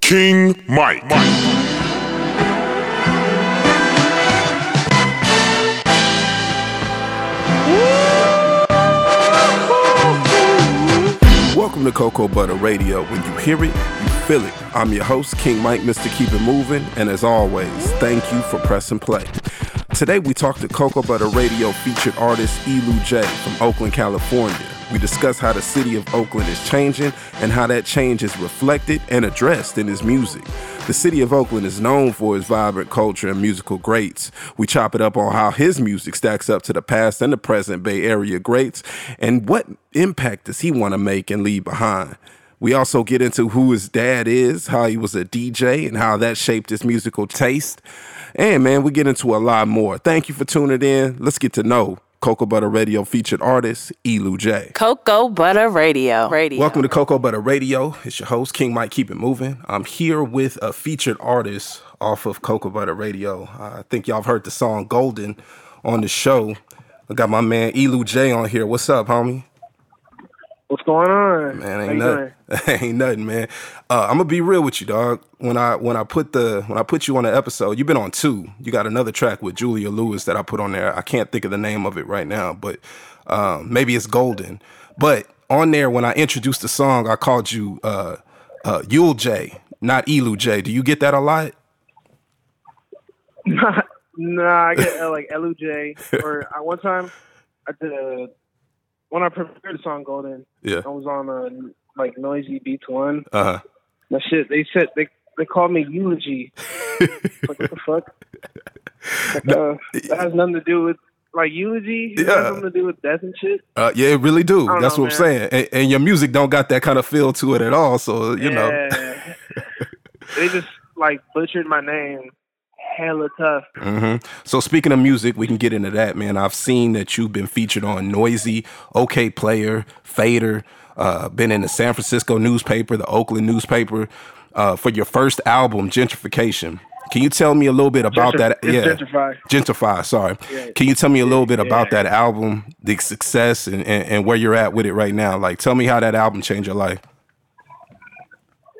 King Mike. Welcome to Cocoa Butter Radio. When you hear it, you feel it. I'm your host, King Mike, Mr. Keep It Moving, and as always, thank you for pressing play. Today we talk to Cocoa Butter Radio featured artist Elu J from Oakland, California. We discuss how the city of Oakland is changing and how that change is reflected and addressed in his music. The city of Oakland is known for its vibrant culture and musical greats. We chop it up on how his music stacks up to the past and the present Bay Area greats, and what impact does he want to make and leave behind. We also get into who his dad is, how he was a DJ, and how that shaped his musical taste. And man, we get into a lot more. Thank you for tuning in. Let's get to know Cocoa Butter Radio featured artist Elu J. Cocoa Butter Radio. Welcome to Cocoa Butter Radio. It's your host, King Mike. Keep it moving. I'm here with a featured artist off of Cocoa Butter Radio. I think y'all have heard the song Golden on the show. I got my man Elu J on here. What's up, homie? What's going on? Man, ain't nothing, man. I'm gonna be real with you, dog. When I put you on the episode, you've been on two. You got another track with Julia Lewis that I put on there. I can't think of the name of it right now, but maybe it's Golden. But on there, when I introduced the song, I called you Elu J, not Elu J. Do you get that a lot? Nah, I get like Elu J. Or one time I did a. When I prepared the song Golden, yeah. I was on like Noisy Beats 1. Uh-huh. That shit, they called me Eulogy. Like, what the fuck? Like, that has nothing to do with like eulogy. Yeah. That has nothing to do with death and shit. Yeah, it really do. That's what I'm saying. And your music don't got that kind of feel to it at all. So you know, they just like butchered my name. Hella tough. Mm-hmm. So speaking of music, we can get into that, man. I've seen that you've been featured on Noisy, OK Player, Fader, been in the San Francisco newspaper, the Oakland newspaper, for your first album, Gentrification. Can you tell me a little bit about that? Yeah, Gentrify. Sorry. Yeah. Can you tell me a little bit about that album, the success, and where you're at with it right now? Like, tell me how that album changed your life.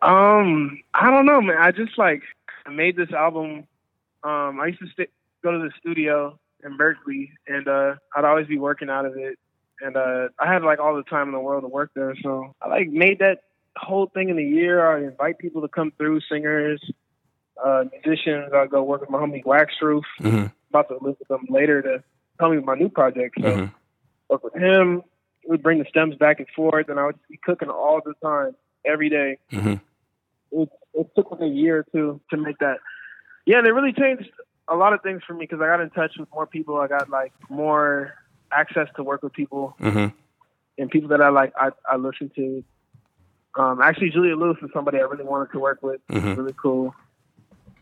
I don't know, man. I just like made this album. I used to go to the studio in Berkeley, and I'd always be working out of it. And I had like all the time in the world to work there, so I like made that whole thing in a year. I'd invite people to come through, singers, musicians. I'd go work with my homie Waxroof. Mm-hmm. About to live with them later to help me with my new project. So mm-hmm. Work with him. We'd bring the stems back and forth, and I would be cooking all the time, every day. Mm-hmm. It took like a year or two to make that. Yeah, and it really changed a lot of things for me because I got in touch with more people. I got, like, more access to work with people mm-hmm. and people that I listen to. Actually, Julia Lewis is somebody I really wanted to work with. Mm-hmm. Really cool.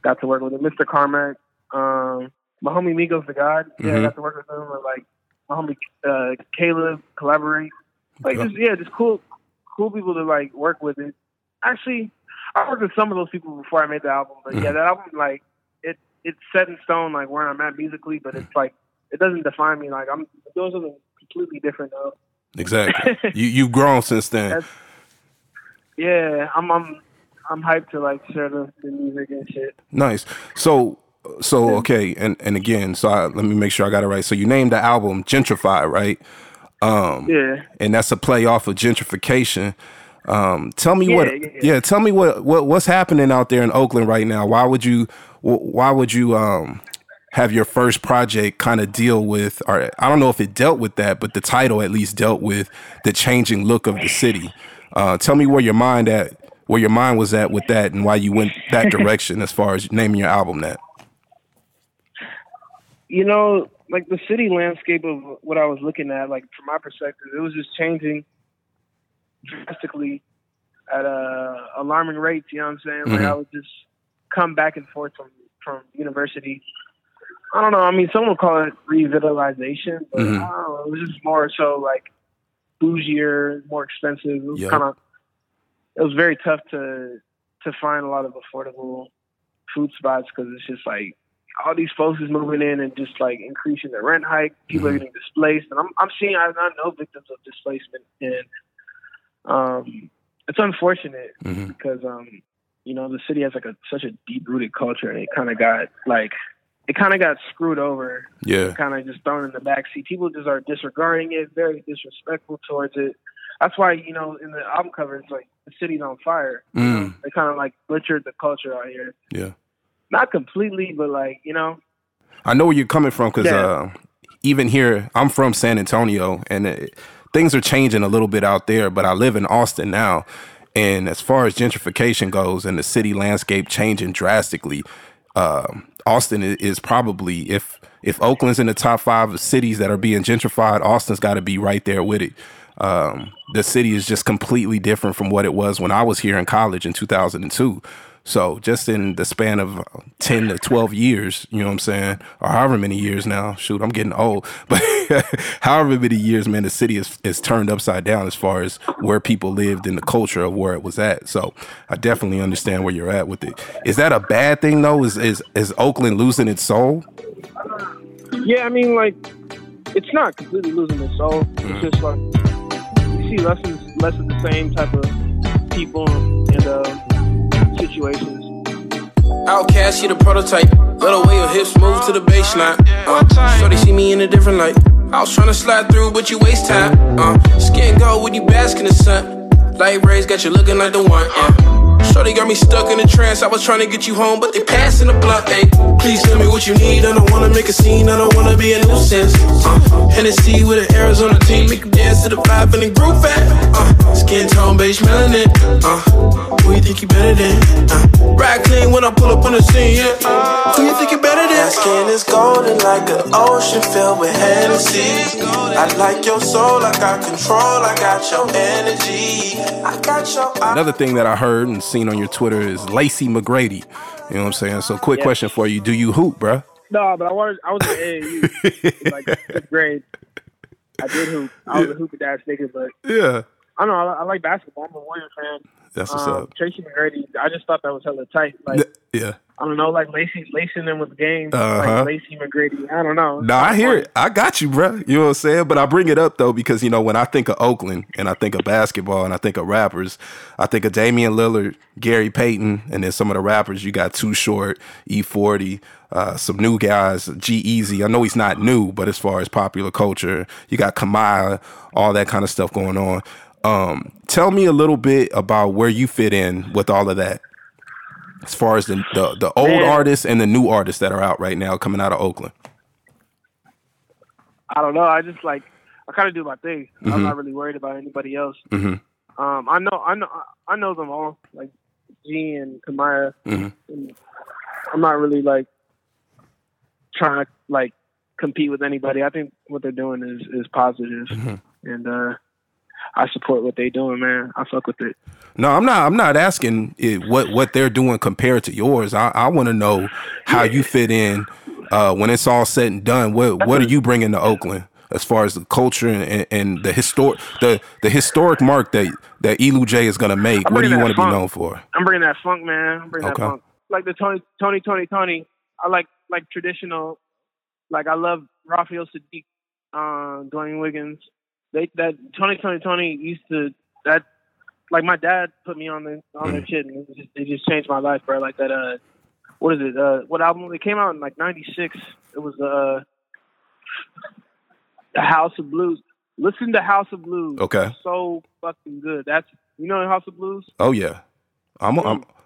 Got to work with him. Mr. Carmack. My homie Migos the God. Yeah, mm-hmm. I got to work with him. Or, like, my homie Caleb Calabari. Like, yeah. Just cool people to, like, work with. And actually, I worked with some of those people before I made the album. But, mm-hmm. yeah, that album, like, it's set in stone, like, where I'm at musically, but it's, like, it doesn't define me. Like, I'm doing something completely different, though. Exactly. You've grown since then. I'm hyped to, like, share the music and shit. Nice. So okay, and again, let me make sure I got it right. So you named the album Gentrify, right? Yeah. And that's a play off of gentrification. Tell me what's happening out there in Oakland right now. Why would you have your first project kind of deal with, or I don't know if it dealt with that, but the title at least dealt with the changing look of the city. Tell me where your mind was at with that, and why you went that direction as far as naming your album that. You know, like the city landscape of what I was looking at, like from my perspective, it was just changing drastically at alarming rates, you know what I'm saying? Mm-hmm. Like I would just come back and forth from university. I don't know. I mean, some would call it revitalization, but mm-hmm. I don't know. It was just more so like bougier, more expensive. It was kind of very tough to find a lot of affordable food spots because it's just like all these folks is moving in and just like increasing the rent hike. People mm-hmm. are getting displaced, and I know victims of displacement and. It's unfortunate mm-hmm. because you know, the city has like such a deep rooted culture, and it kind of got screwed over. Yeah. Kind of just thrown in the backseat. People just are disregarding it, very disrespectful towards it. That's why, you know, in the album cover, it's like the city's on fire. Mm. They kind of like butchered the culture out here. Yeah. Not completely, but like, you know. I know where you're coming from because even here, I'm from San Antonio, and things are changing a little bit out there, but I live in Austin now. And as far as gentrification goes and the city landscape changing drastically, Austin is probably, if Oakland's in the top 5 of cities that are being gentrified, Austin's got to be right there with it. The city is just completely different from what it was when I was here in college in 2002. So just in the span of 10 to 12 years, you know what I'm saying, or however many years now, shoot, I'm getting old, but however many years, man, the city is turned upside down as far as where people lived and the culture of where it was at. So I definitely understand where you're at with it. Is that a bad thing, though? Is Oakland losing its soul? Yeah, I mean, like, it's not completely losing its soul. It's just like you see less of the same type of people and situations. Outcast, she the prototype. Let her way her hips move to the baseline. So they see me in a different light. I was trying to slide through, but you waste time. Skin gold with you bask in the sun. Light rays got you looking like the one. Shorty got me stuck in a trance. I was trying to get you home, but they passing the blunt. Hey, please tell me what you need. I don't wanna make a scene. I don't wanna be a nuisance. Hennessy with an Arizona team, make them dance to the vibe and the groove back. Skin tone, beige melanin. Who you think you better than? Ride clean when I pull up on the scene. Yeah. Who you think you better than? My skin is golden like an ocean filled with Hennessy. I like your soul. I got control. I got your energy. I got your. Another thing that I heard and seen on your Twitter is Lacey McGrady. You know what I'm saying? So quick question for you. Do you hoop, bruh? No, but I was at AAU. Like 6th grade. I did hoop. I was a hoop ass nigga, but I don't know, I like basketball. I'm a Warrior fan. That's what's up. Tracy McGrady, I just thought that was hella tight. Like, I don't know, like lacing them with games, like Lacey McGrady. I don't know. No, I hear it. I got you, bro. You know what I'm saying? But I bring it up, though, because, you know, when I think of Oakland and I think of basketball and I think of rappers, I think of Damian Lillard, Gary Payton, and then some of the rappers. You got Too Short, E40, some new guys, G-Eazy. I know he's not new, but as far as popular culture, you got Kamaiyah, all that kind of stuff going on. Tell me a little bit about where you fit in with all of that as far as the old artists and the new artists that are out right now coming out of Oakland. I don't know. I just like, I kind of do my thing. Mm-hmm. I'm not really worried about anybody else. Mm-hmm. I know them all, like G and Kamaiyah. Mm-hmm. And I'm not really like trying to like compete with anybody. I think what they're doing is positive. Mm-hmm. And, I support what they doing, man. I fuck with it. No, I'm not asking what they're doing compared to yours. I want to know how you fit in when it's all said and done. What are you bringing to Oakland as far as the culture and the historic mark that Elu J is gonna make? What do you want to be known for? I'm bringing that funk, man. I'm bringing that funk. Like the Tony. I like traditional. Like I love Raphael Saadiq, Glenn Wiggins. Tony used to that, like my dad put me on their shit, and it just changed my life, bro. Like that, what is it? What album? It came out in like '96. It was the House of Blues. Listen to House of Blues. Okay, so fucking good. That's, you know, House of Blues. Oh yeah,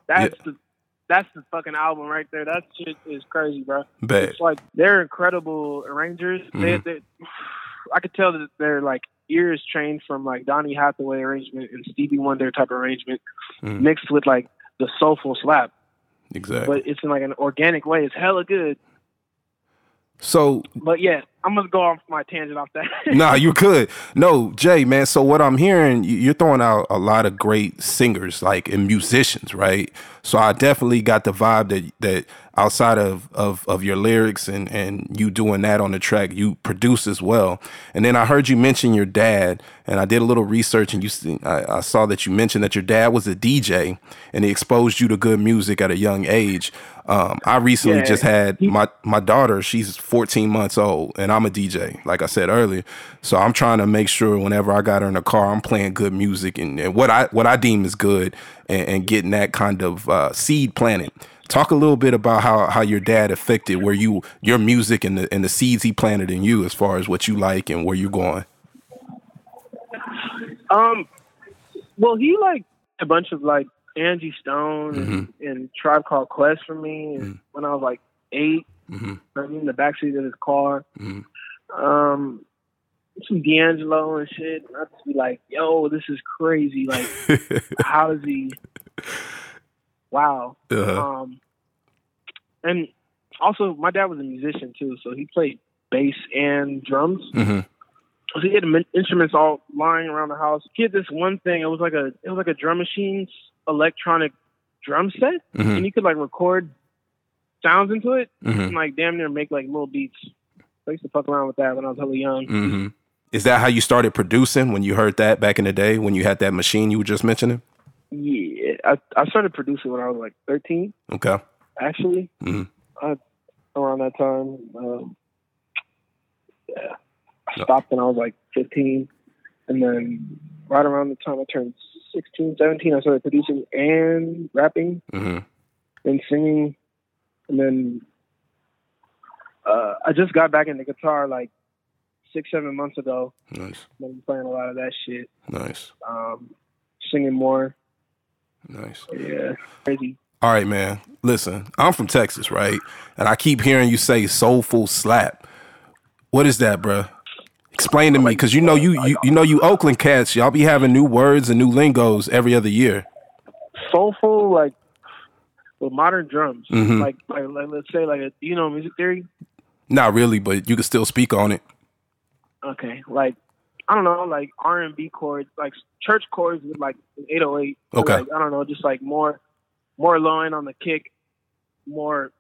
that's the fucking album right there. That shit is crazy, bro. Bad. It's like they're incredible arrangers. Mm-hmm. They I could tell that they're like ears trained from like Donnie Hathaway arrangement and Stevie Wonder type arrangement mixed with like the soulful slap. Exactly. But it's in like an organic way. It's hella good. So, but yeah, I'm going to go off my tangent off that. Nah, you could. No, Jay, man. So what I'm hearing, you're throwing out a lot of great singers, like, and musicians, right? So I definitely got the vibe that outside of your lyrics and you doing that on the track, you produce as well. And then I heard you mention your dad, and I did a little research, and I saw that you mentioned that your dad was a DJ, and he exposed you to good music at a young age. I recently just had my daughter, she's 14 months old, and and I'm a DJ, like I said earlier. So I'm trying to make sure whenever I got her in the car, I'm playing good music and what I deem is good and getting that kind of seed planted. Talk a little bit about how your dad affected where your music and the seeds he planted in you as far as what you like and where you're going. Well, he liked a bunch of like Angie Stone mm-hmm. and Tribe Called Quest for me and mm-hmm. when I was like 8. Mm-hmm. I mean, in the backseat of his car. Mm-hmm. Some D'Angelo and shit. And I'd just be like, yo, this is crazy. Like, how is he? Wow. Uh-huh. And also, my dad was a musician too, so he played bass and drums. Mm-hmm. So he had instruments all lying around the house. He had this one thing. It was like a drum machine's electronic drum set, mm-hmm. and you could like record sounds into it, mm-hmm. and like damn near make like little beats. I used to fuck around with that when I was really young. Mm-hmm. Is that how you started producing? When you heard that back in the day, when you had that machine you were just mentioning? Yeah, I started producing when I was like 13. Okay. Actually, mm-hmm. Around that time, yeah, I stopped when I was like 15, and then right around the time I turned 16, 17, I started producing and rapping, mm-hmm. and singing, and then I just got back into guitar like 6-7 months ago. Nice. I've been playing a lot of that shit. Nice. Singing more. Nice. Yeah. Crazy. All right, man. Listen, I'm from Texas, right? And I keep hearing you say soulful slap. What is that, bro? Explain to me, because you know you Oakland cats, y'all be having new words and new lingos every other year. Soulful, like with modern drums, mm-hmm. like let's say like a, you know, music theory. Not really, but you can still speak on it. Okay, like. I don't know, like R&B chords, like church chords with like 808. Okay. Like, I don't know, just like more low end on the kick, more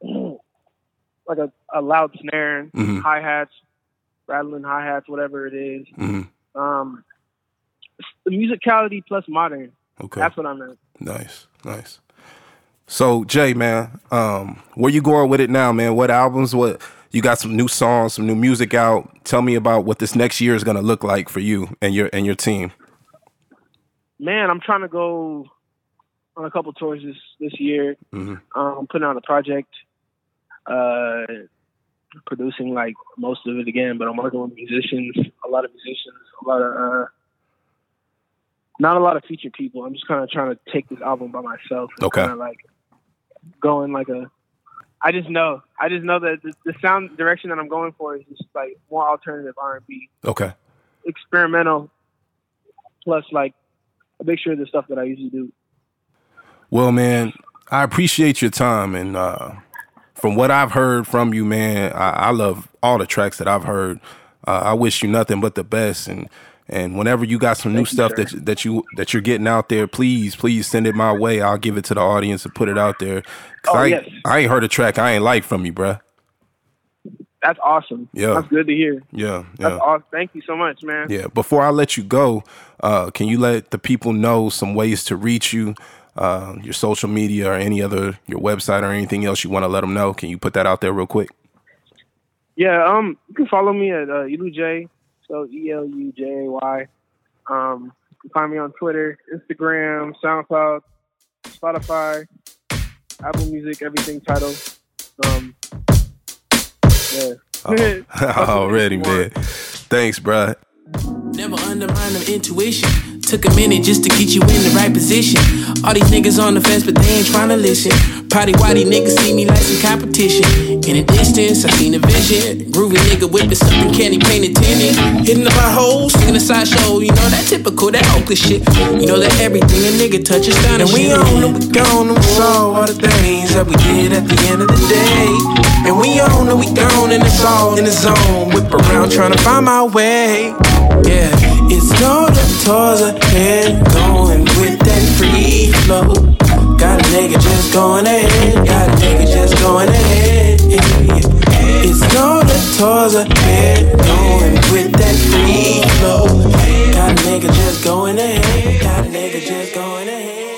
like a loud snare, mm-hmm. rattling hi hats, whatever it is. Mm-hmm. The musicality plus modern. Okay. That's what I meant. Nice. So Jay, man, where you going with it now, man? What albums? What? You got some new songs, some new music out. Tell me about what this next year is going to look like for you and your team. Man, I'm trying to go on a couple tours this year. Mm-hmm. Putting out a project, producing like most of it again, but I'm working with musicians, not a lot of featured people. I'm just kind of trying to take this album by myself. And okay. Kind of like going like a. I just know that the sound direction that I'm going for is just like more alternative R&B. Okay. Experimental, plus like a mixture of the stuff that I usually do. Well, man, I appreciate your time, and from what I've heard from you, man, I love all the tracks that I've heard. I wish you nothing but the best, and whenever you got some new stuff that you're getting out there, please send it my way. I'll give it to the audience and put it out there. I ain't heard a track I ain't like from you, bruh. That's awesome. Yeah. That's good to hear. Yeah. That's awesome. Thank you so much, man. Yeah. Before I let you go, can you let the people know some ways to reach you, your social media or your website or anything else you want to let them know? Can you put that out there real quick? Yeah. You can follow me at Elu J. So ELUJY. You can find me on Twitter, Instagram, SoundCloud, Spotify, Apple Music, everything title. Yeah. Already, man. Thanks, bro. Never undermine them intuition. Took a minute just to get you in the right position. All these niggas on the fence, but they ain't trying to listen. Probably why these niggas see me like some competition. In the distance, I seen a vision. Groovy nigga whipping something, can't he paint attendant? Hitting up my holes, singing a sideshow. You know that typical, that Oakland shit. You know that everything a nigga touches down. And we own them, we gone, and we saw all the things that we did at the end of the day. And we own them, we gone, and it's all in the zone. Whip around trying to find my way. Yeah, it's all the tours ahead, going with that free flow. Got a nigga just going ahead, got a nigga just going ahead. It's all the tours ahead, going with that free flow. Got a nigga just going ahead, got a nigga just going ahead.